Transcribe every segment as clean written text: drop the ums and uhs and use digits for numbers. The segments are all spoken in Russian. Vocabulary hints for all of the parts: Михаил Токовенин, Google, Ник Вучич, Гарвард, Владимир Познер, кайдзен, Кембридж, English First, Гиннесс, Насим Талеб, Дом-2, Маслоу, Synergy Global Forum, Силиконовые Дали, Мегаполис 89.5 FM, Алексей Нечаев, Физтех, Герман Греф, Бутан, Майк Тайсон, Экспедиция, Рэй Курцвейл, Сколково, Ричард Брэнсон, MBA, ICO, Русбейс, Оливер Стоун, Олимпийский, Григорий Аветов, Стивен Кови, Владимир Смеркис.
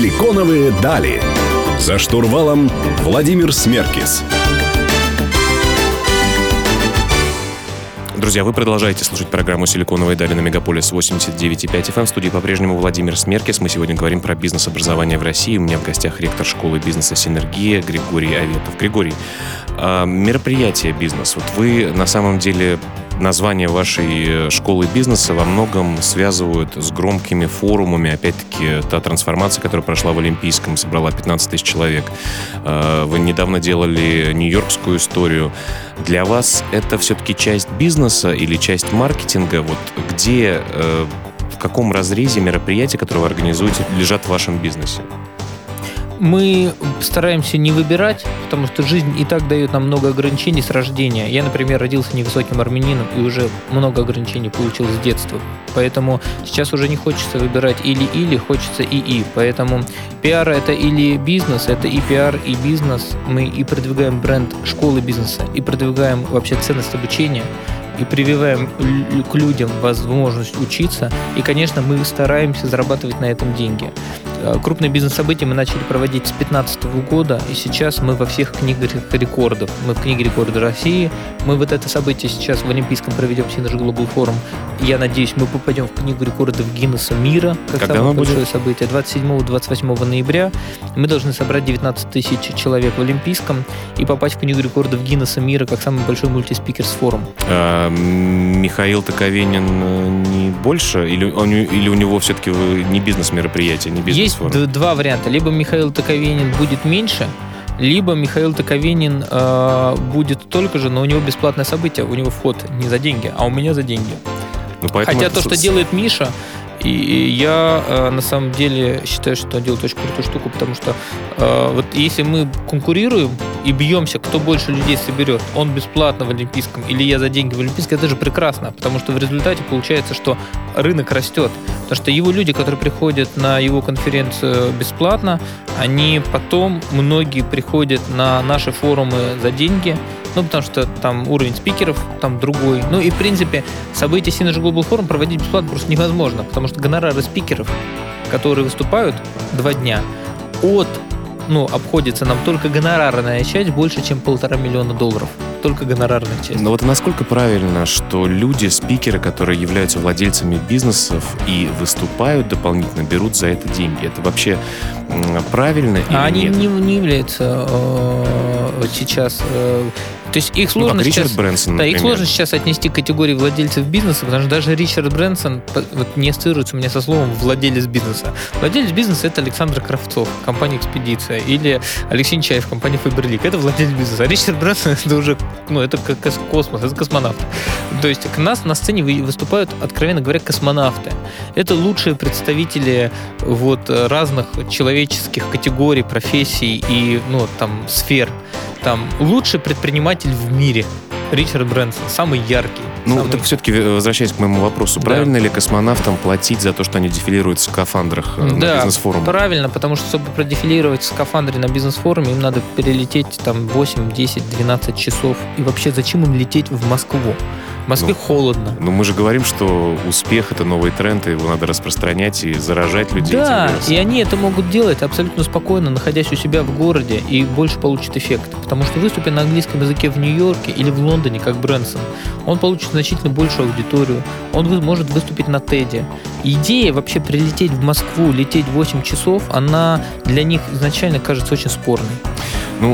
«Силиконовые дали». За штурвалом Владимир Смеркис. Друзья, вы продолжаете слушать программу «Силиконовые дали» на Мегаполис 89.5 FM. В студии по-прежнему Владимир Смеркис. Мы сегодня говорим про бизнес-образование в России. У меня в гостях ректор школы бизнеса «Синергия» Григорий Аветов. Григорий, мероприятие «Бизнес». Вот вы на самом деле... Название вашей школы бизнеса во многом связывают с громкими форумами. Опять-таки, та трансформация, которая прошла в Олимпийском, собрала 15 тысяч человек. Вы недавно делали нью-йоркскую историю. Для вас это все-таки часть бизнеса или часть маркетинга? Вот где, в каком разрезе мероприятия, которые вы организуете, лежат в вашем бизнесе? Мы стараемся не выбирать, потому что жизнь и так дает нам много ограничений с рождения. Я, например, родился невысоким армянином и уже много ограничений получил с детства. Поэтому сейчас уже не хочется выбирать или-или, хочется и-и. Поэтому пиар – это или бизнес, это и пиар, и бизнес. Мы и продвигаем бренд школы бизнеса, и продвигаем вообще ценность обучения, и прививаем к людям возможность учиться. И, конечно, мы стараемся зарабатывать на этом деньги. Крупные бизнес-события мы начали проводить с 2015 года, и сейчас мы во всех книгах рекордов. Мы в книге рекордов России. Мы вот это событие сейчас в Олимпийском проведем, Synergy Global Forum. Я надеюсь, мы попадем в книгу рекордов Гиннесса мира, как самое большое событие. 27-28 ноября мы должны собрать 19 тысяч человек в Олимпийском и попасть в книгу рекордов Гиннесса мира, как самый большой мультиспикерс-форум. Михаил Токовенин не больше? Или у него все-таки не бизнес-мероприятие, не бизнес? Есть два варианта. Либо Михаил Токовенин будет меньше, либо Михаил Токовенин будет только же, но у него бесплатное событие, у него вход не за деньги, а у меня за деньги. Хотя то, что делает Миша, и я на самом деле считаю, что он делает очень крутую штуку, потому что вот если мы конкурируем и бьемся, кто больше людей соберет, он бесплатно в Олимпийском или я за деньги в Олимпийском, это же прекрасно, потому что в результате получается, что рынок растет, потому что его люди, которые приходят на его конференцию бесплатно, они потом, многие приходят на наши форумы за деньги, ну, потому что там уровень спикеров там другой. Ну, и, в принципе, события Synergy Global Forum проводить бесплатно просто невозможно, потому что гонорары спикеров, которые выступают 2 дня, обходится нам только гонорарная часть больше, чем $1,5 миллиона. Только гонорарная часть. Но вот насколько правильно, что люди, спикеры, которые являются владельцами бизнесов и выступают дополнительно, берут за это деньги? Это вообще правильно или они нет? Они не являются сейчас... То есть их сложно, сейчас, Брэнсон, да, их сложно сейчас отнести к категории владельцев бизнеса, потому что даже Ричард Брэнсон не ассоциируется у меня со словом «владелец бизнеса». Владелец бизнеса – это Александр Кравцов, компания «Экспедиция», или Алексей Нечаев, компания «Фаберлик». Это владелец бизнеса. А Ричард Брэнсон – это уже это как космос, это космонавт. То есть к нас на сцене выступают, откровенно говоря, космонавты. Это лучшие представители разных человеческих категорий, профессий и сфер. Лучший предприниматель в мире Ричард Брэнсон, самый яркий. Так все-таки, возвращаясь к моему вопросу, правильно ли космонавтам платить за то, что они дефилируют в скафандрах на бизнес-форуме? Да, правильно, потому что, чтобы продефилировать в скафандре на бизнес-форуме, им надо перелететь 8, 10, 12 часов. И вообще, зачем им лететь в Москву? В Москве холодно. Мы же говорим, что успех – это новый тренд, и его надо распространять и заражать людей. Да, и они это могут делать абсолютно спокойно, находясь у себя в городе, и больше получит эффект. Потому что выступив на английском языке в Нью-Йорке или в Лондоне, как Брэнсон, он получит значительно большую аудиторию, он может выступить на TED. Идея вообще прилететь в Москву, лететь 8 часов, она для них изначально кажется очень спорной.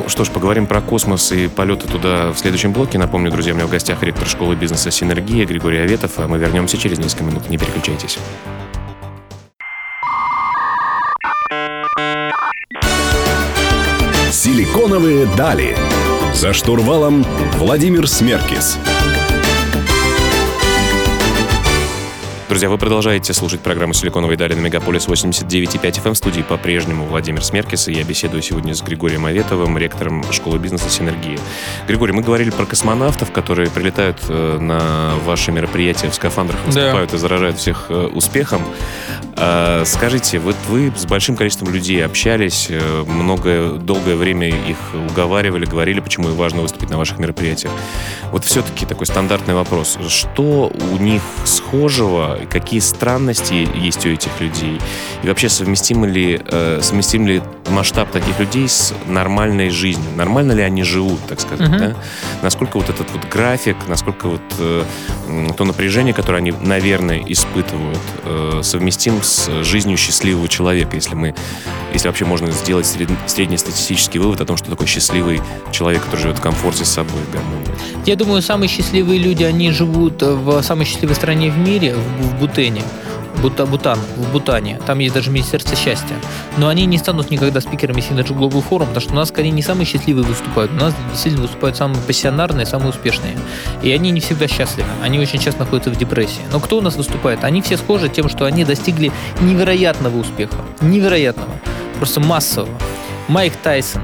Что ж, поговорим про космос и полеты туда в следующем блоке. Напомню, друзья, у меня в гостях ректор школы бизнеса «Синергия» Григорий Аветов. А мы вернемся через несколько минут. Не переключайтесь. «Силиконовые дали». За штурвалом Владимир Смеркис. Друзья, вы продолжаете слушать программу «Силиконовые дали» на Мегаполис 89.5 FM. В студии по-прежнему Владимир Смеркис, и я беседую сегодня с Григорием Аветовым, ректором школы бизнеса «Синергия». Григорий, мы говорили про космонавтов, которые прилетают на ваши мероприятия в скафандрах, выступают и заражают всех успехом. Скажите, вот вы с большим количеством людей общались, долгое время их уговаривали, говорили, почему важно выступить на ваших мероприятиях. Вот все-таки такой стандартный вопрос. Что у них схожего, какие странности есть у этих людей? И вообще совместим ли масштаб таких людей с нормальной жизнью? Нормально ли они живут, так сказать? Mm-hmm. Да? Насколько вот этот вот график, насколько вот то напряжение, которое они, наверное, испытывают, совместим с жизнью счастливого человека, если вообще можно сделать среднестатистический вывод о том, что такое счастливый человек, который живет в комфорте с собой, в гармонии. Я думаю, самые счастливые люди, они живут в самой счастливой стране в мире, в Бутане. Бутан, в Бутане. Там есть даже Министерство счастья. Но они не станут никогда спикерами Synergy Global Forum, потому что у нас, скорее, не самые счастливые выступают. У нас действительно выступают самые пассионарные, самые успешные. И они не всегда счастливы. Они очень часто находятся в депрессии. Но кто у нас выступает? Они все схожи тем, что они достигли невероятного успеха. Невероятного. Просто массового. Майк Тайсон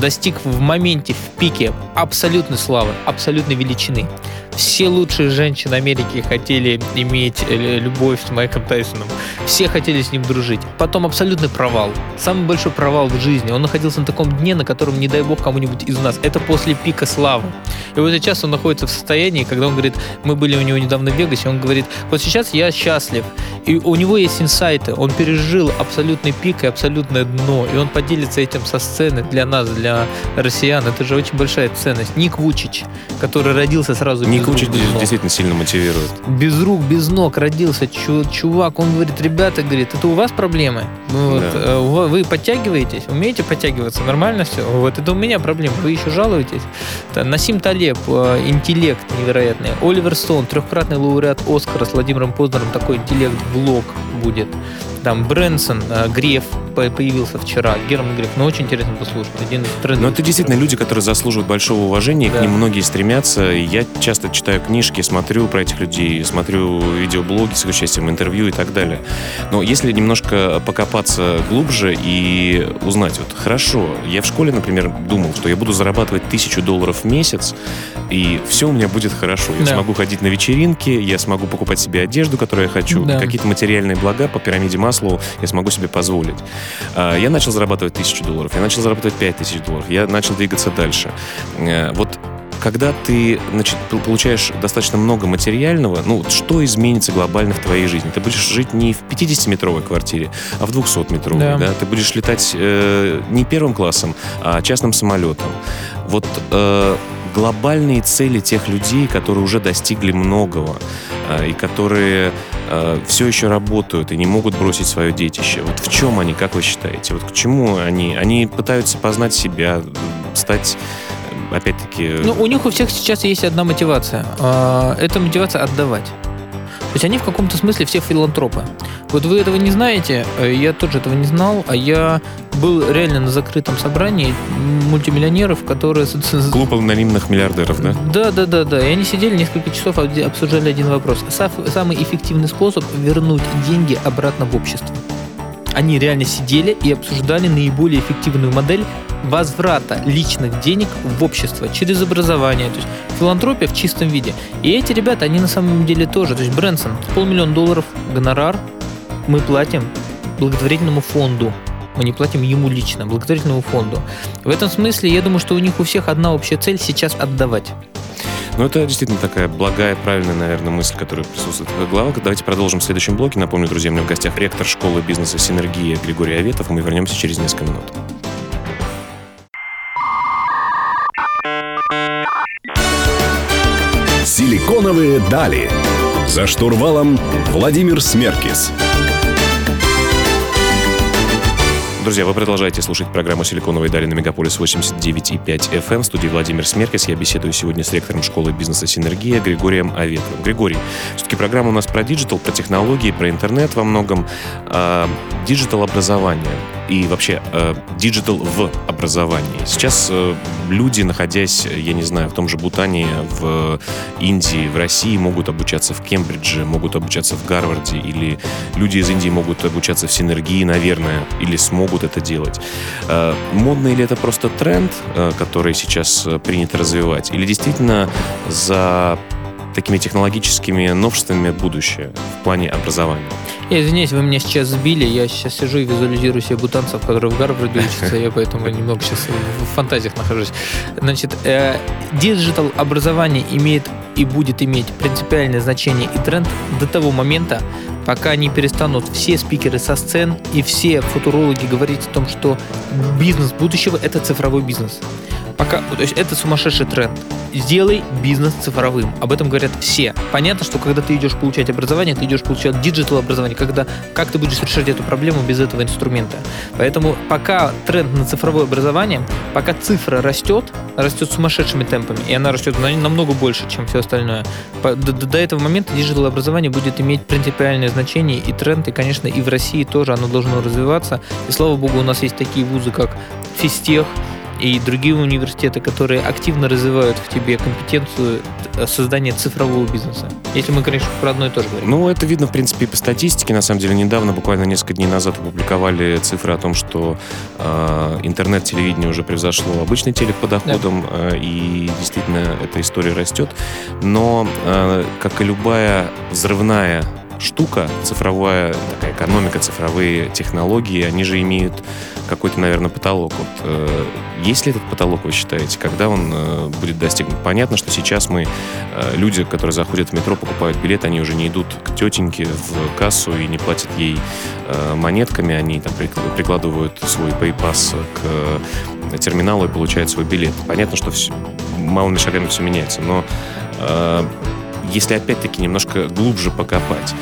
достиг в моменте, в пике абсолютной славы, абсолютной величины. Все лучшие женщины Америки хотели иметь любовь с Майком Тайсоном. Все хотели с ним дружить. Потом абсолютный провал. Самый большой провал в жизни. Он находился на таком дне, на котором, не дай бог, кому-нибудь из нас. Это после пика славы. И вот сейчас он находится в состоянии, когда он говорит, мы были у него недавно в Вегасе, он говорит, вот сейчас я счастлив. И у него есть инсайты. Он пережил абсолютный пик и абсолютное дно. И он поделится этим со сцены для нас, для россиян. Это же очень большая ценность. Ник Вучич, который родился сразу без рук, без ног. Действительно сильно мотивирует. Без рук, без ног родился чувак. Он говорит, ребята, говорит, это у вас проблемы? Вот, да. Вы подтягиваетесь? Умеете подтягиваться? Нормально все? Вот это у меня проблема. Вы еще жалуетесь? Насим Талеб, интеллект невероятный. Оливер Стоун, трехкратный лауреат Оскара с Владимиром Познером. Такой интеллект-блог будет. Там Брэнсон, Греф появился вчера, Герман Греф, но очень интересно послушать. Но это действительно люди, которые заслуживают большого уважения, да. К ним многие стремятся. Я часто читаю книжки, смотрю про этих людей, смотрю видеоблоги с участием в интервью и так далее. Но если немножко покопаться глубже и узнать, вот хорошо, я в школе, например, думал, что я буду зарабатывать $1000 в месяц, и все у меня будет хорошо. Я смогу ходить на вечеринки, я смогу покупать себе одежду, которую я хочу, да. Какие-то материальные блага по пирамиде Маслоу я смогу себе позволить. Я начал зарабатывать $1000, я начал зарабатывать $5000, я начал двигаться дальше. Вот когда ты, значит, получаешь достаточно много материального, ну, что изменится глобально в твоей жизни? Ты будешь жить не в 50-метровой квартире, а в 200-метровой, да. Ты будешь летать не первым классом, а частным самолетом. Вот глобальные цели тех людей, которые уже достигли многого и которые все еще работают и не могут бросить свое детище. Вот в чем они, как вы считаете? Вот к чему они? Они пытаются познать себя, стать... Опять-таки... Ну, у них у всех сейчас есть одна мотивация. Это мотивация отдавать. То есть они в каком-то смысле все филантропы. Вот вы этого не знаете, я тоже этого не знал, а я был реально на закрытом собрании мультимиллионеров, которые... Клуб анонимных миллиардеров, да? Да. И они сидели несколько часов, обсуждали один вопрос. Самый эффективный способ вернуть деньги обратно в общество. Они реально сидели и обсуждали наиболее эффективную модель возврата личных денег в общество через образование, то есть филантропия в чистом виде. И эти ребята, они на самом деле тоже, то есть Брэнсон, $500,000 гонорар мы платим благотворительному фонду. Мы не платим ему лично, благотворительному фонду. В этом смысле, я думаю, что у них у всех одна общая цель сейчас отдавать. Ну, это действительно такая благая, правильная, наверное, мысль, которая присутствует в этой главе. Давайте продолжим в следующем блоке. Напомню, друзья, у меня в гостях ректор школы бизнеса «Синергия» Григорий Аветов, и мы вернемся через несколько минут. «Силиконовые дали». За штурвалом Владимир Смеркис. Друзья, вы продолжаете слушать программу «Силиконовые дали» на Мегаполис 89.5 FM. В студии Владимир Смеркис. Я беседую сегодня с ректором школы бизнеса «Синергия» Григорием Аветовым. Григорий, все-таки программа у нас про диджитал, про технологии, про интернет во многом. Диджитал-образование и вообще диджитал в образовании. Сейчас люди, находясь, я не знаю, в том же Бутане, в Индии, в России, могут обучаться в Кембридже, могут обучаться в Гарварде, или люди из Индии могут обучаться в Синергии, наверное, или смогут это делать. Модно ли это просто тренд, который сейчас принято развивать, или действительно за такими технологическими новшествами будущее в плане образования. Я извиняюсь, вы меня сейчас сбили, я сейчас сижу и визуализирую себе бутанцев, которые в Гарварде учатся, я поэтому немного сейчас в фантазиях нахожусь. Значит, диджитал образование имеет и будет иметь принципиальное значение и тренд до того момента, пока не перестанут все спикеры со сцен и все футурологи говорить о том, что бизнес будущего – это цифровой бизнес. Пока, то есть это сумасшедший тренд. Сделай бизнес цифровым. Об этом говорят все. Понятно, что когда ты идешь получать образование, ты идешь получать диджитал образование. Когда, как ты будешь решать эту проблему без этого инструмента? Поэтому пока тренд на цифровое образование, пока цифра растет сумасшедшими темпами, и она растет намного больше, чем все остальное, до этого момента диджитал образование будет иметь принципиальное значение и тренд, и, конечно, и в России тоже оно должно развиваться. И, слава богу, у нас есть такие вузы, как Физтех, и другие университеты, которые активно развивают в тебе компетенцию создания цифрового бизнеса. Если мы, конечно, про одно и то же говорим. Ну, это видно, в принципе, и по статистике. На самом деле, недавно, буквально несколько дней назад, опубликовали цифры о том, что интернет-телевидение уже превзошло обычный телек по доходам, да. И действительно эта история растет. Но, как и любая взрывная штука, цифровая такая экономика, цифровые технологии, они же имеют какой-то, наверное, потолок. Вот, есть ли этот потолок, вы считаете, когда он будет достигнут? Понятно, что сейчас мы, люди, которые заходят в метро, покупают билет, они уже не идут к тетеньке в кассу и не платят ей монетками, они там прикладывают свой PayPass к терминалу и получают свой билет. Понятно, что все, малыми шагами все меняется, но если опять-таки немножко глубже покопать,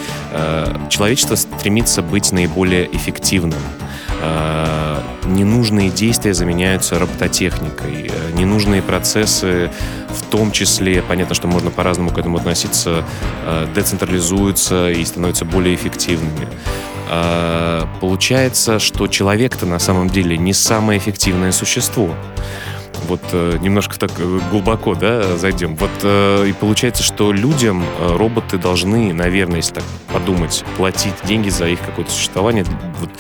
человечество стремится быть наиболее эффективным. Ненужные действия заменяются робототехникой, ненужные процессы, в том числе, понятно, что можно по-разному к этому относиться, децентрализуются и становятся более эффективными. Получается, что человек-то на самом деле не самое эффективное существо. Вот немножко так глубоко, да, зайдем. Вот и получается, что людям роботы должны, наверное, если так подумать, платить деньги за их какое-то существование. Вот.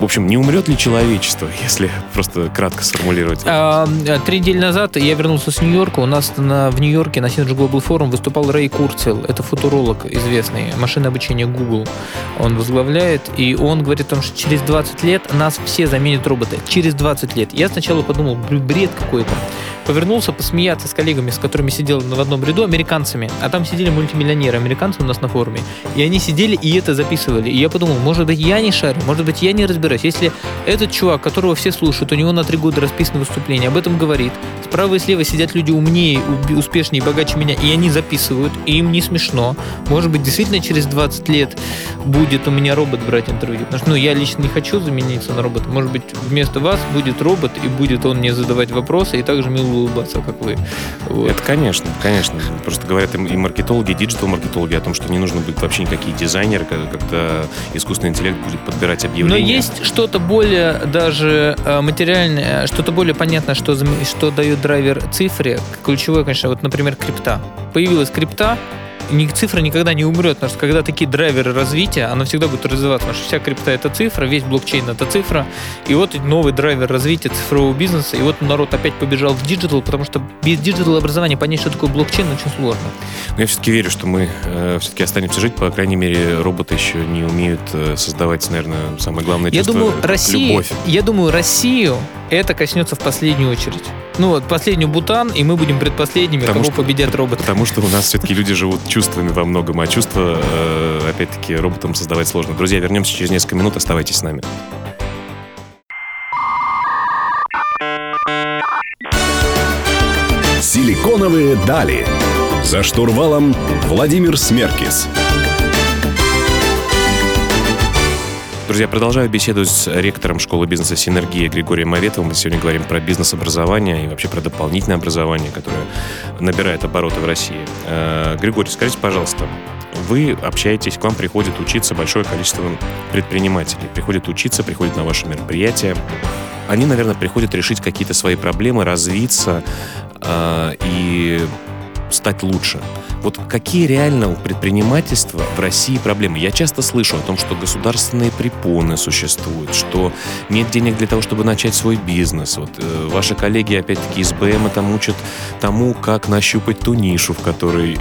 В общем, не умрет ли человечество, если просто кратко сформулировать? 3 недели назад я вернулся с Нью-Йорка. У нас в Нью-Йорке на Synergy Global Forum выступал Рэй Курцвейл. Это футуролог известный, машинное обучение Google. Он возглавляет, и он говорит о том, что через 20 лет нас все заменят роботы. Через 20 лет. Я сначала подумал, бред какой-то. Повернулся посмеяться с коллегами, с которыми сидел в одном ряду, американцами. А там сидели мультимиллионеры, американцы у нас на форуме. И они сидели и это записывали. И я подумал, может быть, я не шарю, может быть, я не разбираюсь. Если этот чувак, которого все слушают, у него на 3 года расписано выступление, об этом говорит, справа и слева сидят люди умнее, успешнее, богаче меня, и они записывают, и им не смешно. Может быть, действительно через 20 лет будет у меня робот брать интервью. Потому что, я лично не хочу замениться на робота. Может быть, вместо вас будет робот, и будет он мне задавать вопросы, и также мило улыбаться, как вы. Вот. Это конечно, конечно. Просто говорят и маркетологи, и диджитал-маркетологи о том, что не нужно будет вообще никакие дизайнеры, когда искусственный интеллект будет подбирать объявления. Но есть что-то более даже материальное, что-то более понятное, что дает драйвер цифре. Ключевое, конечно, вот, например, крипта. Появилась крипта, цифра никогда не умрет, потому что когда такие драйверы развития, она всегда будет развиваться, потому что вся крипта — это цифра, весь блокчейн — это цифра, и вот новый драйвер развития цифрового бизнеса, и вот народ опять побежал в диджитал, потому что без диджитал образования понять, что такое блокчейн, очень сложно. Но я все-таки верю, что мы все-таки останемся жить, по крайней мере, роботы еще не умеют создавать, наверное, самое главное чувство — любовь. Я думаю, Россию это коснется в последнюю очередь. Последний Бутан, и мы будем предпоследними, кого победят роботы. Потому что у нас все-таки люди живут чувствами во многом, а чувства, опять-таки, роботам создавать сложно. Друзья, вернемся через несколько минут, оставайтесь с нами. Силиконовые дали. За штурвалом Владимир Смеркис. Друзья, продолжаю беседу с ректором школы бизнеса «Синергия» Григорием Аветовым. Мы сегодня говорим про бизнес-образование и вообще про дополнительное образование, которое набирает обороты в России. Григорий, скажите, пожалуйста, вы общаетесь, к вам приходит учиться большое количество предпринимателей. Приходят учиться, приходят на ваши мероприятия. Они, наверное, приходят решить какие-то свои проблемы, развиться и стать лучше. Вот какие реально у предпринимательства в России проблемы? Я часто слышу о том, что государственные препоны существуют, что нет денег для того, чтобы начать свой бизнес. Вот, ваши коллеги, опять-таки, из БМ там учат тому, как нащупать ту нишу, в которой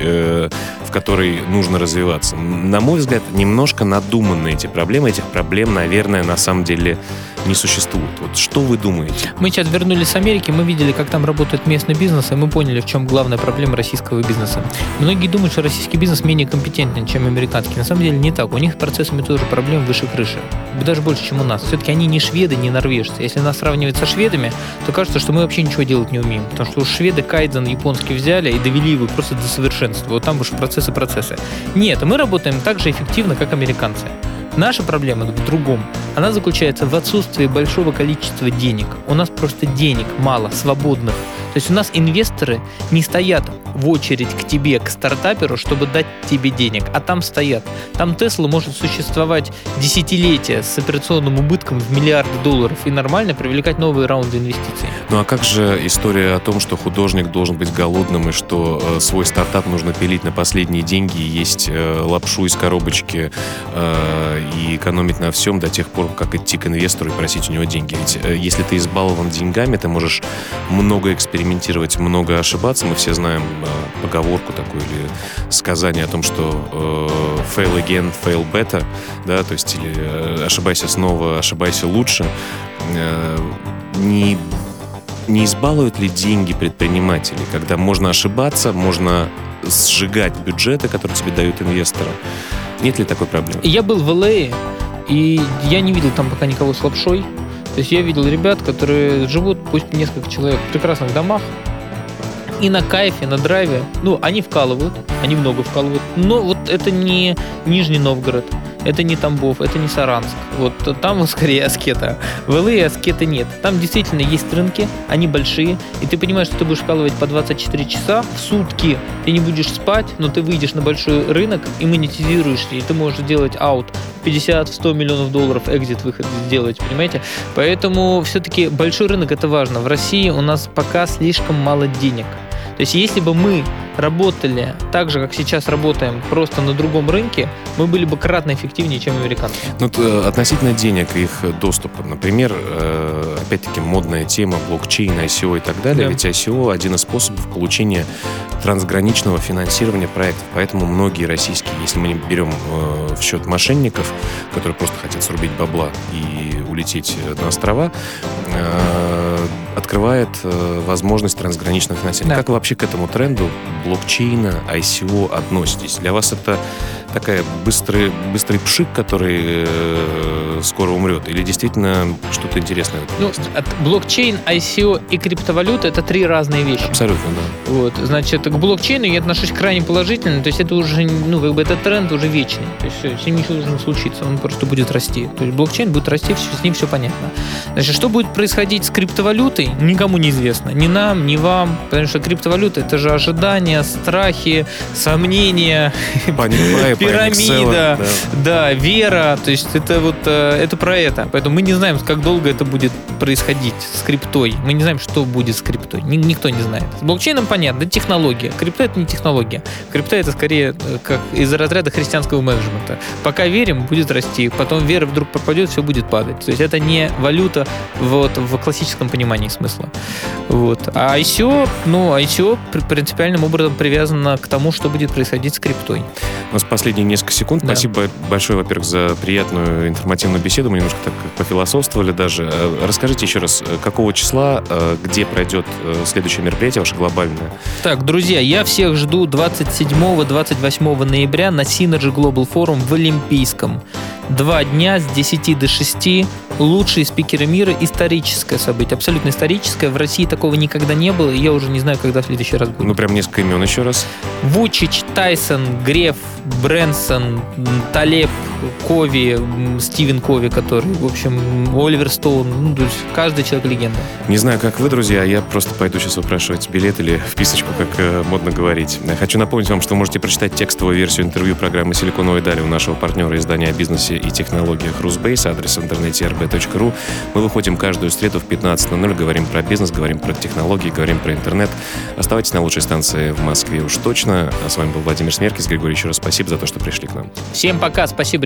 нужно развиваться. На мой взгляд, немножко надуманы эти проблемы. Этих проблем, наверное, на самом деле не существует. Вот что вы думаете? Мы сейчас вернулись с Америки, мы видели, как там работает местный бизнес, и мы поняли, в чем главная проблема российского бизнеса. Многие думают, что российский бизнес менее компетентен, чем американский. На самом деле не так. У них с процессами тоже проблем выше крыши. Даже больше, чем у нас. Все-таки они не шведы, не норвежцы. Если нас сравнивать со шведами, то кажется, что мы вообще ничего делать не умеем. Потому что шведы кайдзен японский взяли и довели его просто до совершенства. Вот там уж процессы. Нет, мы работаем так же эффективно, как американцы. Наша проблема в другом. Она заключается в отсутствии большого количества денег. У нас просто денег мало, свободных. То есть у нас инвесторы не стоят в очередь к тебе, к стартаперу, чтобы дать тебе денег, а там стоят. Там Tesla может существовать десятилетия с операционным убытком в миллиарды долларов и нормально привлекать новые раунды инвестиций. Ну а как же история о том, что художник должен быть голодным и что свой стартап нужно пилить на последние деньги и есть лапшу из коробочки и экономить на всем до тех пор, как идти к инвестору и просить у него деньги? Ведь если ты избалован деньгами, ты можешь много экспериментировать, много ошибаться. Мы все знаем поговорку такую или сказание о том, что fail again, fail better, да, то есть или ошибайся снова, ошибайся лучше. Не избалуют ли деньги предпринимателей, когда можно ошибаться, можно сжигать бюджеты, которые тебе дают инвесторы? Нет ли такой проблемы? Я был в Л.А., и я не видел там пока никого с лапшой. То есть я видел ребят, которые живут, пусть несколько человек, в прекрасных домах, и на кайфе, на драйве. Ну, они вкалывают, они много вкалывают. Но вот это не Нижний Новгород, это не Тамбов, это не Саранск. Вот там скорее аскета. В Л.А. аскеты нет. Там действительно есть рынки, они большие. И ты понимаешь, что ты будешь вкалывать по 24 часа в сутки. Ты не будешь спать, но ты выйдешь на большой рынок и монетизируешься. И ты можешь делать аут. 50-100 миллионов долларов экзит-выход сделать, понимаете? Поэтому все-таки большой рынок – это важно. В России у нас пока слишком мало денег. То есть если бы мы работали так же, как сейчас работаем, просто на другом рынке, мы были бы кратно эффективнее, чем американцы. Ну, относительно денег и их доступа. Например, опять-таки, модная тема блокчейн, ICO и так далее. Да. Ведь ICO – один из способов получения трансграничного финансирования проектов. Поэтому многие российские, если мы не берем в счет мошенников, которые просто хотят срубить бабла и улететь на острова, открывает возможность трансграничного финансирования. Да. Как вы вообще к этому тренду блокчейна, ICO относитесь? Для вас это такая быстрый пшик, который скоро умрет? Или действительно что-то интересное? Ну, блокчейн, ICO и криптовалюта — это три разные вещи. Абсолютно, да. Вот, значит, к блокчейну я отношусь крайне положительно. То есть это уже, этот тренд уже вечный. То есть с ним ничего не случится, он просто будет расти. То есть блокчейн будет расти, с ним все понятно. Значит, что будет происходить с криптовалютой, никому не известно. Ни нам, ни вам. Потому что криптовалюта — это же ожидания, страхи, сомнения. Понимаю. Пирамида, да, вера, то есть это про это. Поэтому мы не знаем, как долго это будет происходить с криптой. Мы не знаем, что будет с криптой. Никто не знает. С блокчейном понятно, технология. Крипта — это не технология. Крипта — это скорее как из разряда христианского менеджмента. Пока верим, будет расти. Потом вера вдруг пропадет, все будет падать. То есть это не валюта в классическом понимании смысла. Вот. А ICO, принципиальным образом привязано к тому, что будет происходить с криптой. У нас последние несколько секунд. Да. Спасибо большое, во-первых, за приятную информативную беседу. Мы немножко так пофилософствовали даже. Расскажите еще раз, какого числа, где пройдет следующее мероприятие ваше глобальное? Так, друзья, я всех жду 27-28 ноября на Synergy Global Forum в Олимпийском. 2 дня с 10 до 6. Лучшие спикеры мира. Историческое событие. Абсолютно историческое. В России такого никогда не было. И я уже не знаю, когда в следующий раз будет. Ну, прям несколько имен еще раз. Вучич, Тайсон, Греф, Брэнсон, Талеб, Кови, Стивен Кови, который, в общем, Оливер Стоун. Ну, каждый человек легенда. Не знаю, как вы, друзья, я просто пойду сейчас упрашивать билет или вписочку, как модно говорить. Хочу напомнить вам, что вы можете прочитать текстовую версию интервью программы «Силиконовые дали» у нашего партнера издания о бизнесе и технологиях «Русбейс». Адрес в интернете sinanergy.ru. Мы выходим каждую среду в 15:00, говорим про бизнес, говорим про технологии, говорим про интернет. Оставайтесь на лучшей станции в Москве уж точно. А с вами был Владимир Смеркис. Григорий, еще раз спасибо за то, что пришли к нам. Всем пока, спасибо,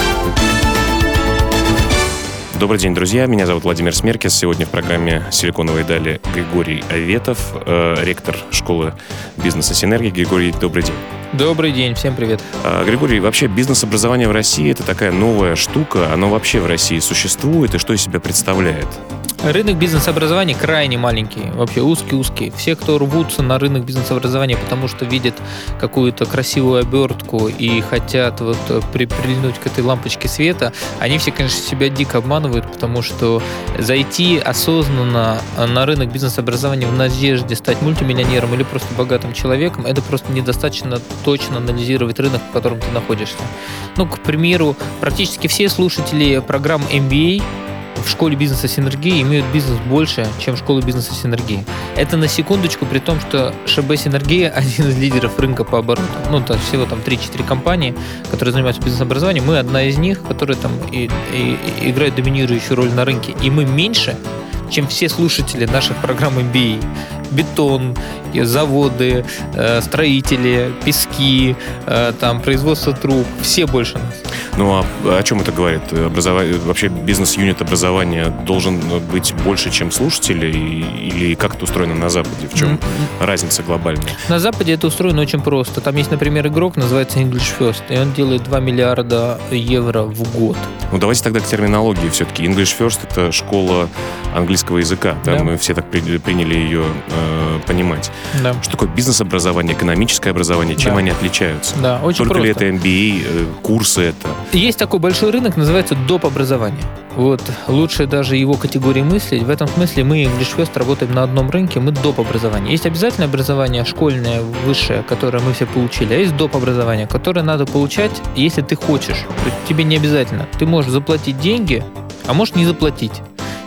Добрый день, друзья. Меня зовут Владимир Смеркис. Сегодня в программе «Силиконовые дали» Григорий Аветов, ректор школы бизнеса «Синергия». Григорий, добрый день. Добрый день, всем привет. Григорий, вообще бизнес-образование в России – это такая новая штука. Оно вообще в России существует и что из себя представляет? Рынок бизнес-образования крайне маленький, вообще узкий-узкий. Все, кто рвутся на рынок бизнес-образования, потому что видят какую-то красивую обертку и хотят вот прильнуть к этой лампочке света, они все, конечно, себя дико обманывают, потому что зайти осознанно на рынок бизнес-образования в надежде стать мультимиллионером или просто богатым человеком, это просто недостаточно точно анализировать рынок, в котором ты находишься. Ну, к примеру, практически все слушатели программ MBA в школе бизнеса Синергии имеют бизнес больше, чем школа бизнеса Синергии. Это на секундочку, при том, что ШБ Синергия один из лидеров рынка по обороту. Ну, там всего там 3-4 компании, которые занимаются бизнес-образованием. Мы одна из них, которая там и играет доминирующую роль на рынке. И мы меньше, чем все слушатели наших программ MBA. Бетон, заводы, строители, пески, там, производство труб. Все больше нас. Ну, а о чем это говорит? Вообще бизнес-юнит образования должен быть больше, чем слушатели? Или как это устроено на Западе? В чем разница глобальная? На Западе это устроено очень просто. Там есть, например, игрок, называется English First, и он делает 2 миллиарда евро в год. Ну, давайте тогда к терминологии все-таки. English First – это школа английского языка. Там да. Мы все так приняли ее понимать. Да. Что такое бизнес-образование, экономическое образование, чем они отличаются? Да, очень просто. Только ли это MBA, курсы это? Есть такой большой рынок, называется доп. Образование. Вот, лучше даже его категории мыслей. В этом смысле мы, English First, работаем на одном рынке, мы доп. Образование. Есть обязательное образование, школьное, высшее, которое мы все получили, а есть доп. Образование, которое надо получать, если ты хочешь. То есть тебе не обязательно. Ты можешь заплатить деньги, а можешь не заплатить.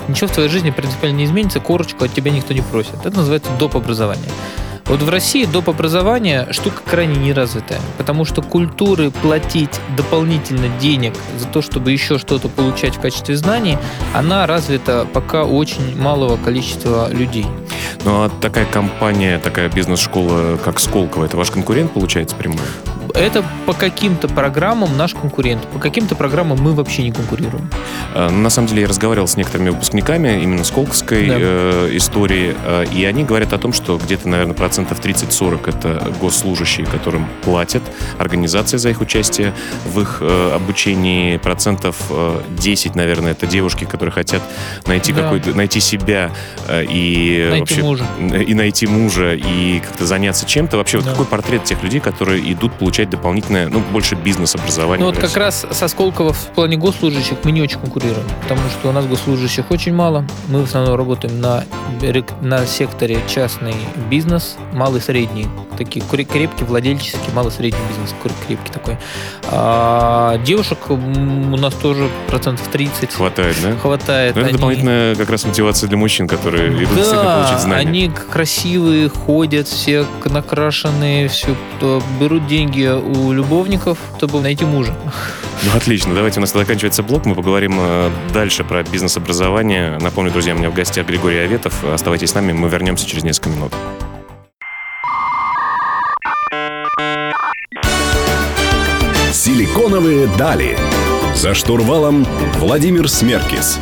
Ничего в твоей жизни принципиально не изменится, корочку от тебя никто не просит. Это называется доп. Образование. Вот в России доп. Образование штука крайне неразвитая, потому что культуры платить дополнительно денег за то, чтобы еще что-то получать в качестве знаний, она развита пока у очень малого количества людей. Ну а такая компания, такая бизнес-школа, как Сколково, это ваш конкурент, получается, прямой? Это по каким-то программам наш конкурент. По каким-то программам мы вообще не конкурируем. На самом деле я разговаривал с некоторыми выпускниками именно сколковской истории, и они говорят о том, что где-то, наверное, 30-40% это госслужащие, которым платят организации за их участие в их обучении, 10%, наверное, это девушки, которые хотят найти найти себя и найти мужа. И найти мужа, и как-то заняться чем-то. Вообще, вот какой портрет тех людей, которые идут получать дополнительное, ну, больше бизнес-образования. Ну, вот как раз со Сколково в плане госслужащих мы не очень конкурируем, потому что у нас госслужащих очень мало. Мы в основном работаем на секторе частный бизнес, малый и средний, такие крепкий, владельческий, малый-средний бизнес, крепкий такой. А девушек у нас тоже 30%. Хватает, да? Хватает. Но это дополнительная как раз мотивация для мужчин, которые идут всегда получить знания. Они красивые, ходят все накрашенные, все, берут деньги у любовников, чтобы найти мужа. Ну, отлично. Давайте, у нас заканчивается блок. Мы поговорим дальше про бизнес-образование. Напомню, друзья, у меня в гостях Григорий Аветов. Оставайтесь с нами, мы вернемся через несколько минут. Силиконовые дали. За штурвалом Владимир Смеркис.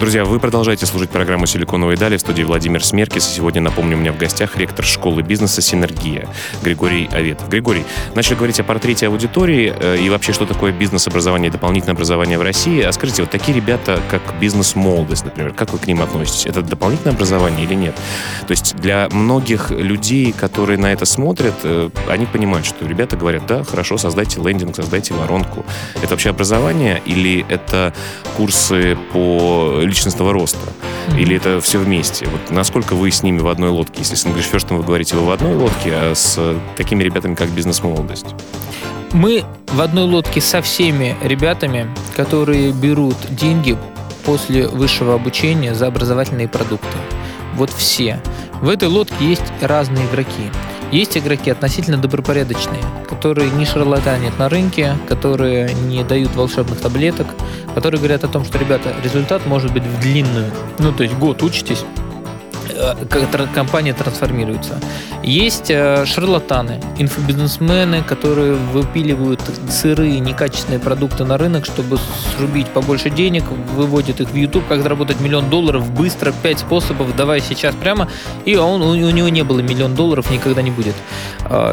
Друзья, вы продолжаете слушать программу «Силиконовые дали». В студии Владимир Смеркис. Сегодня, напомню, у меня в гостях ректор школы бизнеса «Синергия» Григорий Аветов. Григорий, начали говорить о портрете аудитории и вообще, что такое бизнес-образование и дополнительное образование в России. А скажите, вот такие ребята, как бизнес-молодость, например, как вы к ним относитесь? Это дополнительное образование или нет? То есть для многих людей, которые на это смотрят, они понимают, что ребята говорят, да, хорошо, создайте лендинг, создайте воронку. Это вообще образование или это курсы по личностного роста? Или это все вместе? Вот насколько вы с ними в одной лодке? Если с English First вы говорите, вы в одной лодке, а с такими ребятами, как «Бизнес-молодость»? Мы в одной лодке со всеми ребятами, которые берут деньги после высшего обучения за образовательные продукты. Вот все. В этой лодке есть разные игроки. Есть игроки относительно добропорядочные, которые не шарлатанят на рынке, которые не дают волшебных таблеток, которые говорят о том, что, ребята, результат может быть в длинную. Ну, то есть год учитесь, компания трансформируется. Есть шарлатаны, инфобизнесмены, которые выпиливают сырые, некачественные продукты на рынок, чтобы срубить побольше денег, выводят их в YouTube, как заработать $1 миллион быстро, 5 способов, давай сейчас прямо, и у него не было $1 миллион, никогда не будет.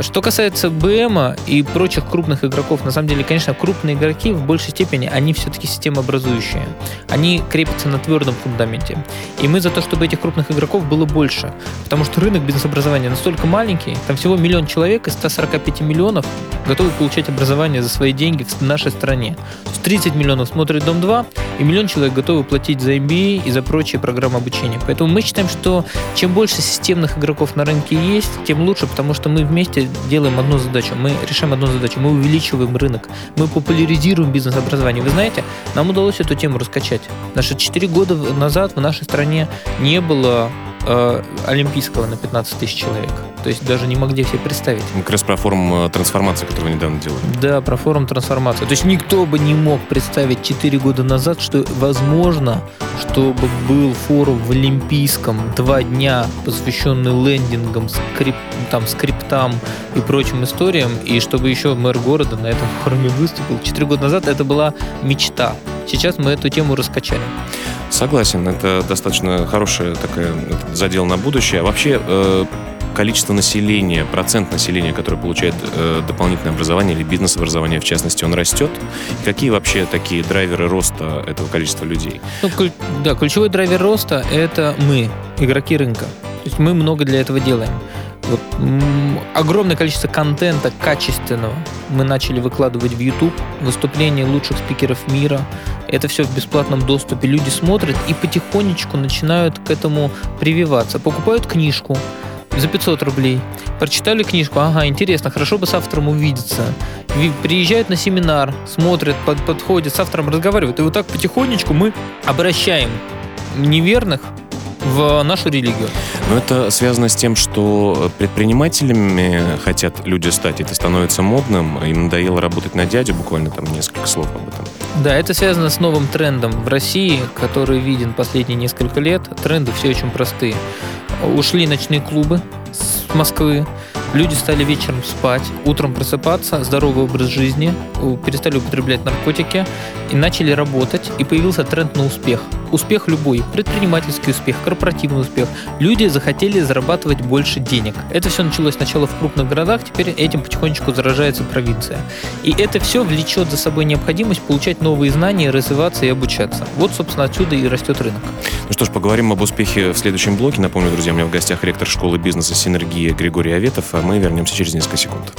Что касается БМа и прочих крупных игроков, на самом деле, конечно, крупные игроки в большей степени, они все-таки системообразующие. Они крепятся на твердом фундаменте. И мы за то, чтобы этих крупных игроков было больше, потому что рынок бизнес-образования настолько маленький, там всего 1 миллион человек из 145 миллионов готовы получать образование за свои деньги в нашей стране. 30 миллионов смотрят Дом-2, и 1 миллион человек готовы платить за MBA и за прочие программы обучения. Поэтому мы считаем, что чем больше системных игроков на рынке есть, тем лучше, потому что мы вместе делаем одну задачу, мы решаем одну задачу, мы увеличиваем рынок, мы популяризируем бизнес-образование. Вы знаете, нам удалось эту тему раскачать. 4 года назад в нашей стране не было Олимпийского на 15 тысяч человек. То есть даже не мог где себе представить. Как раз про форум трансформации, который вы недавно делали. Да, про форум трансформации. То есть никто бы не мог представить 4 года назад, что возможно, чтобы был форум в Олимпийском 2 дня, посвященный лендингам, скриптам и прочим историям, и чтобы еще мэр города на этом форуме выступил. 4 года назад это была мечта. Сейчас мы эту тему раскачали. Согласен, это достаточно хороший такой задел на будущее. А вообще количество населения, процент населения, которое получает дополнительное образование или бизнес-образование, в частности, он растет? И какие вообще такие драйверы роста этого количества людей? Ключевой драйвер роста – это мы, игроки рынка. То есть мы много для этого делаем. Вот, огромное количество контента качественного мы начали выкладывать в YouTube, выступления лучших спикеров мира. Это все в бесплатном доступе. Люди смотрят и потихонечку начинают к этому прививаться. Покупают книжку за 500 рублей. Прочитали книжку, ага, интересно, хорошо бы с автором увидеться. Приезжают на семинар, смотрят, подходят, с автором разговаривают. И вот так потихонечку мы обращаем неверных в нашу религию. Но это связано с тем, что предпринимателями хотят люди стать, это становится модным, им надоело работать на дядю, буквально там несколько слов об этом. Да, это связано с новым трендом в России, который виден последние несколько лет. Тренды все очень простые. Ушли ночные клубы с Москвы, люди стали вечером спать, утром просыпаться, здоровый образ жизни, перестали употреблять наркотики и начали работать, и появился тренд на успех. Успех любой, предпринимательский успех, корпоративный успех. Люди захотели зарабатывать больше денег. Это все началось сначала в крупных городах, теперь этим потихонечку заражается провинция. И это все влечет за собой необходимость получать новые знания, развиваться и обучаться. Вот, собственно, отсюда и растет рынок. Ну что ж, поговорим об успехе в следующем блоке. Напомню, друзья, у меня в гостях ректор школы бизнеса «Синергия» Григорий Аветов. Мы вернемся через несколько секунд.